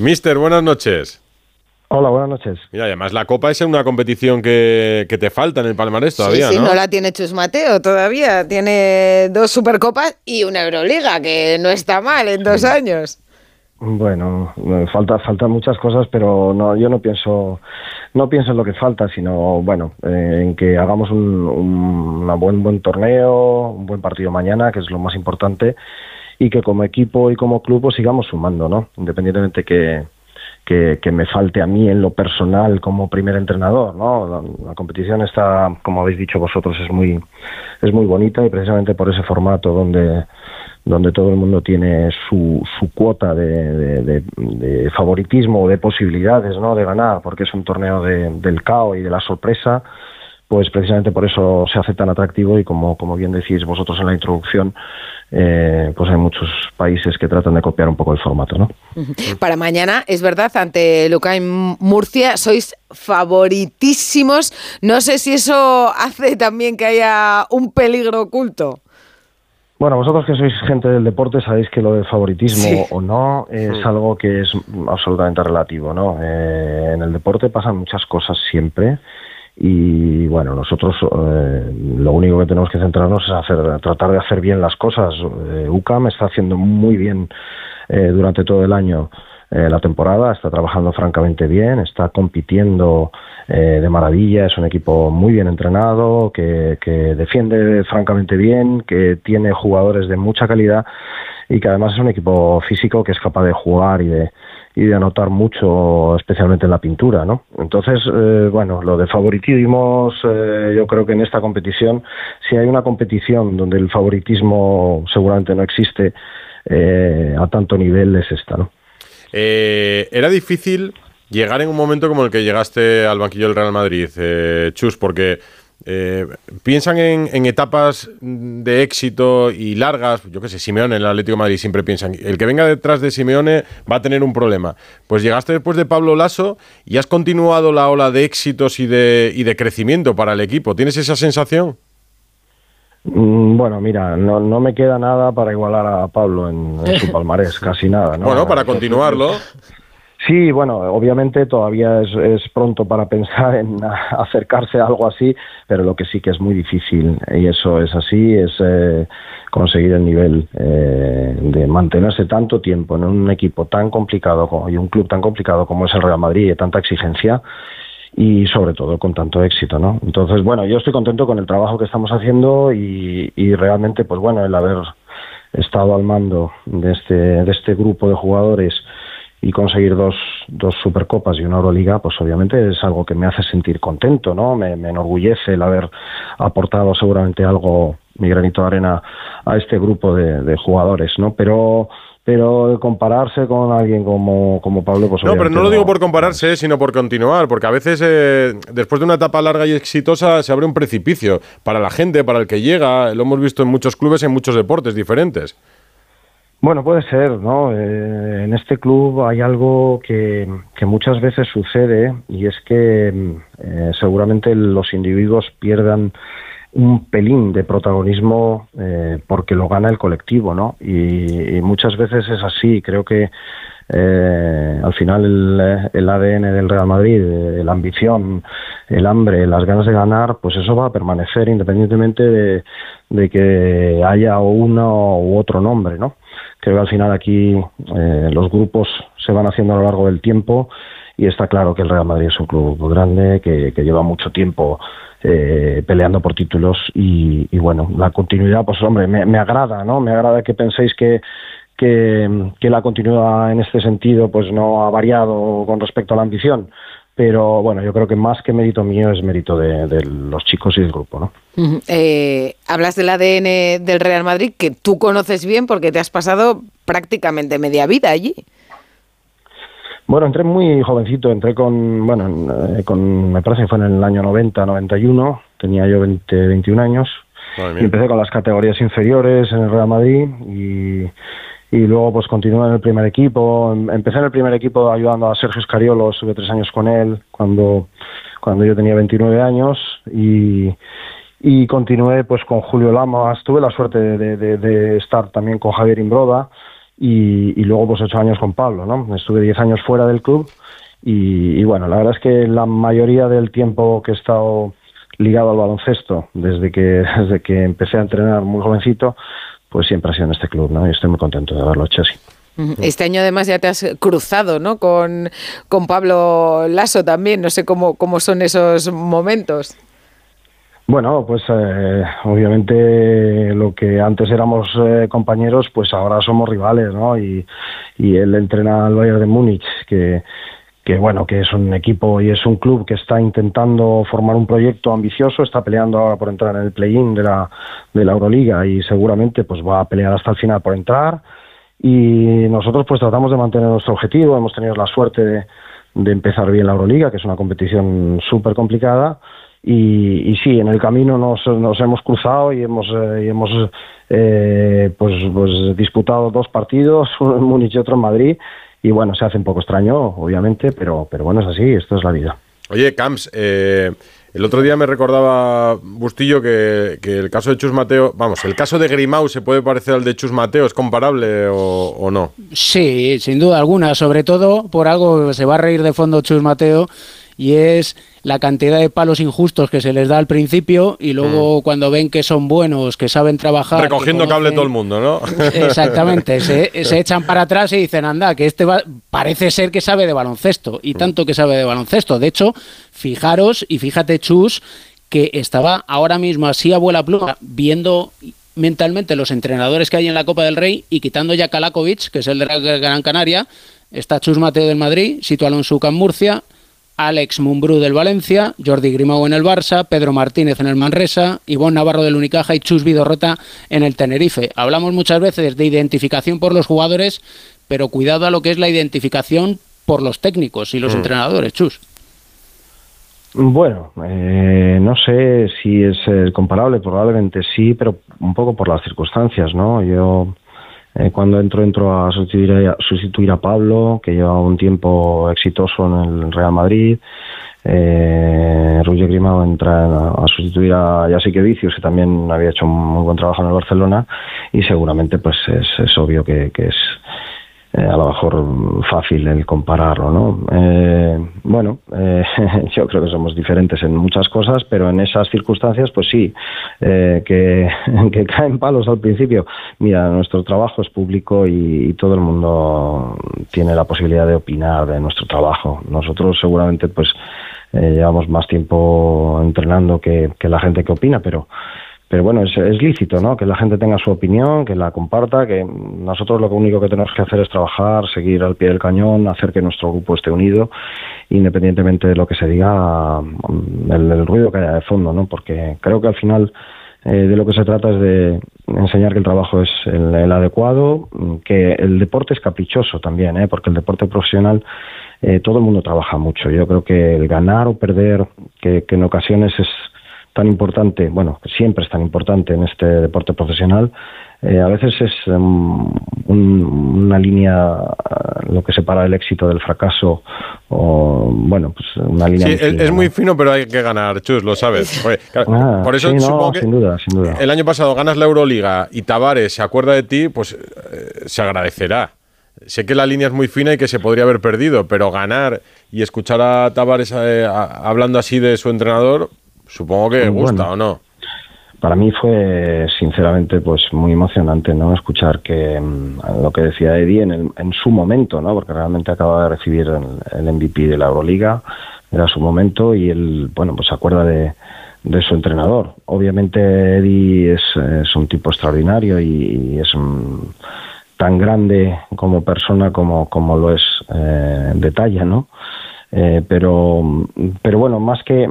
Mister, buenas noches. Hola, buenas noches. Mira, además la Copa es una competición que te falta en el palmarés todavía, sí, ¿no? Sí, no la tiene Chus Mateo todavía. Tiene 2 Supercopas y una Euroliga, que no está mal en 2 años. Bueno, faltan muchas cosas, pero no, yo no pienso en lo que falta, sino bueno, en que hagamos un buen torneo, un buen partido mañana, que es lo más importante, y que como equipo y como club pues, sigamos sumando, ¿no? Independientemente que me falte a mí en lo personal como primer entrenador, ¿no? La competición está, como habéis dicho vosotros, es muy bonita y precisamente por ese formato donde todo el mundo tiene su cuota de favoritismo o de posibilidades, ¿no? De ganar, porque es un torneo del caos y de la sorpresa, pues precisamente por eso se hace tan atractivo y como bien decís vosotros en la introducción, pues hay muchos países que tratan de copiar un poco el formato, ¿no? Para mañana, es verdad, ante Lucan Murcia sois favoritísimos. No sé si eso hace también que haya un peligro oculto. Bueno, vosotros que sois gente del deporte sabéis que lo del favoritismo sí o no es algo que es absolutamente relativo, ¿no? En el deporte pasan muchas cosas siempre. Y bueno, nosotros lo único que tenemos que centrarnos es tratar de hacer bien las cosas. UCAM está haciendo muy bien durante todo el año la temporada, está trabajando francamente bien, está compitiendo de maravilla, es un equipo muy bien entrenado, que defiende francamente bien, que tiene jugadores de mucha calidad y que además es un equipo físico que es capaz de jugar y de anotar mucho, especialmente en la pintura, ¿no? Entonces, bueno, lo de favoritismos, yo creo que en esta competición, si hay una competición donde el favoritismo seguramente no existe a tanto nivel, es esta, ¿no? Era difícil llegar en un momento como el que llegaste al banquillo del Real Madrid, Chus, porque piensan en etapas de éxito y largas. Yo que sé, Simeone en el Atlético de Madrid siempre piensan, el que venga detrás de Simeone va a tener un problema. Pues llegaste después de Pablo Laso y has continuado la ola de éxitos y de crecimiento para el equipo. ¿Tienes esa sensación? Bueno, mira, no me queda nada para igualar a Pablo en su palmarés, casi nada, ¿no? Bueno, para continuarlo. Sí, bueno, obviamente todavía es pronto para pensar en acercarse a algo así, pero lo que sí que es muy difícil, y eso es así, es conseguir el nivel de mantenerse tanto tiempo en un equipo tan complicado y un club tan complicado como es el Real Madrid, de tanta exigencia y sobre todo con tanto éxito, ¿no? Entonces, bueno, yo estoy contento con el trabajo que estamos haciendo y realmente, pues bueno, el haber estado al mando de este grupo de jugadores y conseguir dos Supercopas y una Euroliga, pues obviamente es algo que me hace sentir contento, ¿no? Me enorgullece el haber aportado seguramente algo, mi granito de arena, a este grupo de jugadores, ¿no? Pero compararse con alguien como Pablo, pues no, pero no lo digo por compararse, sino por continuar, porque a veces después de una etapa larga y exitosa se abre un precipicio para la gente, para el que llega. Lo hemos visto en muchos clubes, en muchos deportes diferentes. Bueno, puede ser, ¿no? En este club hay algo que muchas veces sucede, y es que seguramente los individuos pierdan un pelín de protagonismo porque lo gana el colectivo, ¿no? Y muchas veces es así. Creo que al final el ADN del Real Madrid, la ambición, el hambre, las ganas de ganar, pues eso va a permanecer independientemente de que haya uno u otro nombre, ¿no? Creo que al final aquí los grupos se van haciendo a lo largo del tiempo y está claro que el Real Madrid es un club grande que lleva mucho tiempo peleando por títulos y bueno, la continuidad, pues hombre, me agrada, ¿no? Me agrada que penséis que la continuidad en este sentido pues no ha variado con respecto a la ambición. Pero bueno, yo creo que más que mérito mío es mérito de los chicos y del grupo, ¿no? Hablas del ADN del Real Madrid, que tú conoces bien porque te has pasado prácticamente media vida allí. Bueno, entré muy jovencito, me parece que fue en el año 90, 91, tenía yo 21 años. Y empecé con las categorías inferiores en el Real Madrid y luego pues continué en el primer equipo. Empecé en el primer equipo ayudando a Sergio Escariolo, estuve 3 años con él cuando yo tenía 29 años y continué pues con Julio Lamas. Tuve la suerte de estar también con Javier Imbroda y luego pues 8 años con Pablo, ¿no? Estuve 10 años fuera del club y bueno, la verdad es que la mayoría del tiempo que he estado ligado al baloncesto, desde que empecé a entrenar muy jovencito, pues siempre ha sido en este club, ¿no? Y estoy muy contento de haberlo hecho así. Este año además ya te has cruzado, ¿no?, con Pablo Laso también, no sé cómo son esos momentos. Bueno, pues obviamente lo que antes éramos compañeros, pues ahora somos rivales, ¿no? Y él entrena al Bayern de Múnich, que bueno, que es un equipo y es un club que está intentando formar un proyecto ambicioso, está peleando ahora por entrar en el play-in de la Euroliga y seguramente pues va a pelear hasta el final por entrar. Y nosotros pues tratamos de mantener nuestro objetivo. Hemos tenido la suerte de empezar bien la Euroliga, que es una competición súper complicada, y sí, en el camino nos hemos cruzado y hemos disputado 2 partidos, uno en Múnich y otro en Madrid, y bueno, se hace un poco extraño, obviamente, pero bueno, es así, esto es la vida. Oye, Camps, el otro día me recordaba, Bustillo, que el caso de Chus Mateo... Vamos, ¿el caso de Grimau se puede parecer al de Chus Mateo? ¿Es comparable o no? Sí, sin duda alguna. Sobre todo por algo que se va a reír de fondo Chus Mateo, y es la cantidad de palos injustos que se les da al principio y luego cuando ven que son buenos, que saben trabajar... Recogiendo cable todo el mundo, ¿no? Exactamente. Se echan para atrás y dicen, anda, que este parece ser que sabe de baloncesto. Y tanto que sabe de baloncesto. De hecho, fijaros y fíjate, Chus, que estaba ahora mismo así a vuela pluma viendo mentalmente los entrenadores que hay en la Copa del Rey y quitando ya Kalakovic, que es el de Gran Canaria, está Chus Mateo del Madrid, Sito Alonso UCAM Murcia, Alex Mumbrú del Valencia, Jordi Grimau en el Barça, Pedro Martínez en el Manresa, Ivonne Navarro del Unicaja y Chus Vidorreta en el Tenerife. Hablamos muchas veces de identificación por los jugadores, pero cuidado a lo que es la identificación por los técnicos y los entrenadores, Chus. Bueno, no sé si es comparable, probablemente sí, pero un poco por las circunstancias, ¿no? Yo cuando entro a sustituir a Pablo, que lleva un tiempo exitoso en el Real Madrid. Julio Lamas entra a sustituir a Jasikevičius, que también había hecho un muy buen trabajo en el Barcelona, y seguramente pues es obvio que es... a lo mejor fácil el compararlo, ¿no? Yo creo que somos diferentes en muchas cosas, pero en esas circunstancias, pues sí, que caen palos al principio. Mira, nuestro trabajo es público y todo el mundo tiene la posibilidad de opinar de nuestro trabajo. Nosotros seguramente, pues, llevamos más tiempo entrenando que la gente que opina, pero bueno, es lícito, ¿no?, que la gente tenga su opinión, que la comparta, que nosotros lo único que tenemos que hacer es trabajar, seguir al pie del cañón, hacer que nuestro grupo esté unido, independientemente de lo que se diga, el ruido que haya de fondo, ¿no? Porque creo que al final de lo que se trata es de enseñar que el trabajo es el adecuado, que el deporte es caprichoso también, porque el deporte profesional... todo el mundo trabaja mucho. Yo creo que el ganar o perder, que en ocasiones es tan importante, bueno, siempre es tan importante en este deporte profesional, a veces es una línea, lo que separa el éxito del fracaso, o bueno, pues una línea... Sí, difícil, es, ¿no?, muy fino, pero hay que ganar, Chus, lo sabes. Oye, claro, por eso sí, no, supongo que sin duda. El año pasado ganas la Euroliga y Tavares se acuerda de ti, pues se agradecerá. Sé que la línea es muy fina y que se podría haber perdido, pero ganar y escuchar a Tavares hablando así de su entrenador... Supongo que gusta, bueno, ¿o no? Para mí fue, sinceramente, pues muy emocionante, ¿no?, escuchar que lo que decía Eddie en su momento, ¿no?, porque realmente acaba de recibir el MVP de la Euroliga, era su momento, y él, bueno, pues se acuerda de su entrenador. Obviamente Eddie es un tipo extraordinario y es tan grande como persona como lo es de talla, ¿no? Pero bueno, más que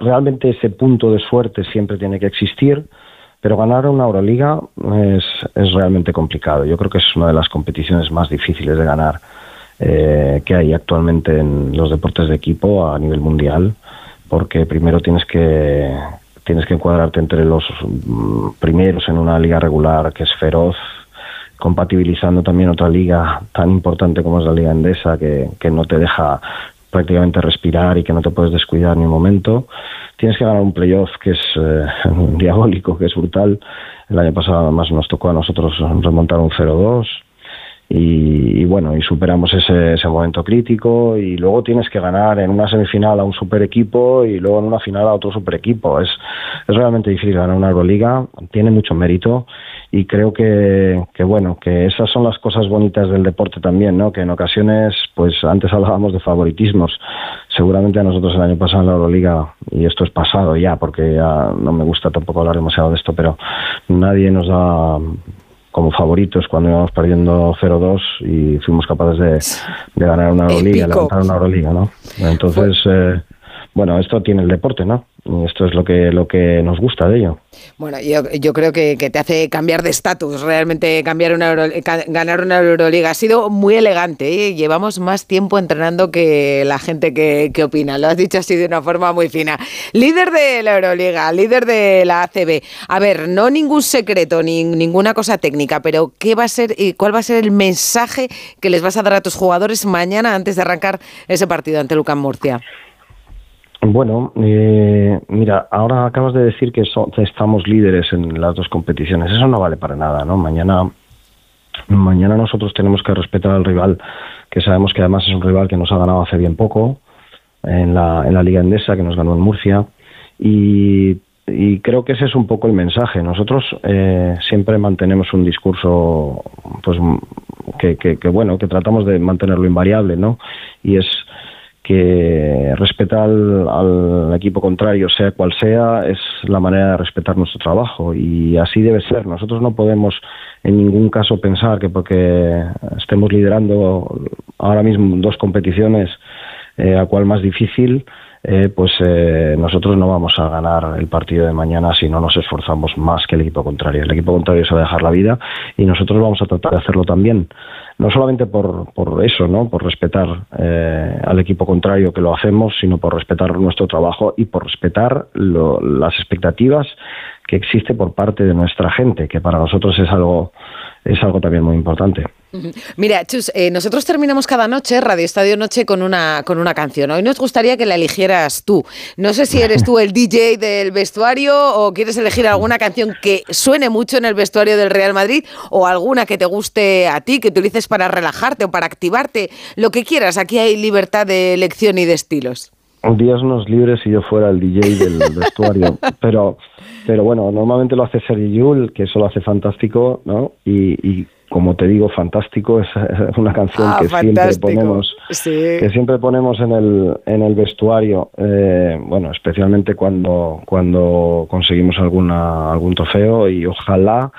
realmente ese punto de suerte siempre tiene que existir, pero ganar una Euroliga es realmente complicado. Yo creo que es una de las competiciones más difíciles de ganar que hay actualmente en los deportes de equipo a nivel mundial, porque primero tienes que encuadrarte entre los primeros en una liga regular que es feroz, compatibilizando también otra liga tan importante como es la Liga Endesa, que no te deja prácticamente respirar y que no te puedes descuidar ni un momento. Tienes que ganar un playoff que es diabólico, que es brutal. El año pasado además nos tocó a nosotros remontar un 0-2 y bueno, y superamos ese momento crítico, y luego tienes que ganar en una semifinal a un super equipo y luego en una final a otro super equipo. Es realmente difícil ganar una Euroliga, tiene mucho mérito. Y creo que bueno, que esas son las cosas bonitas del deporte también, ¿no? Que en ocasiones, pues antes hablábamos de favoritismos. Seguramente a nosotros el año pasado en la Euroliga, y esto es pasado ya, porque ya no me gusta tampoco hablar demasiado de esto, pero nadie nos da como favoritos cuando íbamos perdiendo 0-2 y fuimos capaces de ganar una Euroliga, levantar una Euroliga, ¿no? Entonces, bueno, esto tiene el deporte, ¿no? Esto es lo que nos gusta de ello. Bueno, yo creo que te hace cambiar de estatus, realmente ganar una Euroliga. Ha sido muy elegante, ¿eh? Llevamos más tiempo entrenando que la gente que opina. Lo has dicho así de una forma muy fina. Líder de la Euroliga, líder de la ACB. A ver, no ningún secreto, ni ninguna cosa técnica, pero ¿qué va a ser y cuál va a ser el mensaje que les vas a dar a tus jugadores mañana antes de arrancar ese partido ante Lucan Murcia? Bueno, mira, ahora acabas de decir que estamos líderes en las dos competiciones. Eso no vale para nada, ¿no? Mañana nosotros tenemos que respetar al rival, que sabemos que además es un rival que nos ha ganado hace bien poco en la Liga Endesa, que nos ganó en Murcia. Y creo que ese es un poco el mensaje. Nosotros siempre mantenemos un discurso, pues que bueno, que tratamos de mantenerlo invariable, ¿no? Y es que respetar al equipo contrario, sea cual sea, es la manera de respetar nuestro trabajo, y así debe ser. Nosotros no podemos en ningún caso pensar que porque estemos liderando ahora mismo dos competiciones, a cual más difícil, nosotros no vamos a ganar el partido de mañana si no nos esforzamos más que el equipo contrario. El equipo contrario se va a dejar la vida y nosotros vamos a tratar de hacerlo también. No solamente por eso, ¿no? Por respetar al equipo contrario, que lo hacemos, sino por respetar nuestro trabajo y por respetar las expectativas que existe por parte de nuestra gente, que para nosotros es algo también muy importante. Mira, Chus, nosotros terminamos cada noche, Radioestadio Noche, con una canción. Hoy nos gustaría que la eligieras tú. No sé si eres tú el DJ del vestuario o quieres elegir alguna canción que suene mucho en el vestuario del Real Madrid, o alguna que te guste a ti, que utilices para relajarte o para activarte, lo que quieras. Aquí hay libertad de elección y de estilos. Dios nos libre si yo fuera el DJ del vestuario, pero bueno, normalmente lo hace Sergi Jul, que eso lo hace fantástico, ¿no? Y como te digo, fantástico es una canción que fantástico. Siempre ponemos, sí, que siempre ponemos en el vestuario, bueno, especialmente cuando conseguimos algún trofeo, y ojalá,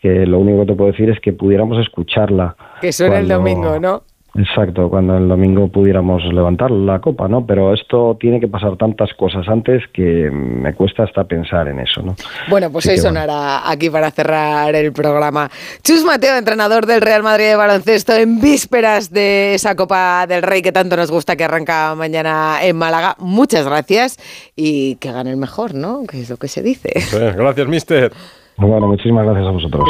que lo único que te puedo decir es que pudiéramos escucharla. Que suena el domingo, ¿no? Exacto, cuando el domingo pudiéramos levantar la copa, ¿no? Pero esto tiene que pasar tantas cosas antes que me cuesta hasta pensar en eso, ¿no? Bueno, pues hoy sonará aquí para cerrar el programa. Chus Mateo, entrenador del Real Madrid de baloncesto, en vísperas de esa Copa del Rey que tanto nos gusta, que arranca mañana en Málaga. Muchas gracias, y que gane el mejor, ¿no? Que es lo que se dice. Gracias, mister. Bueno, muchísimas gracias a vosotros.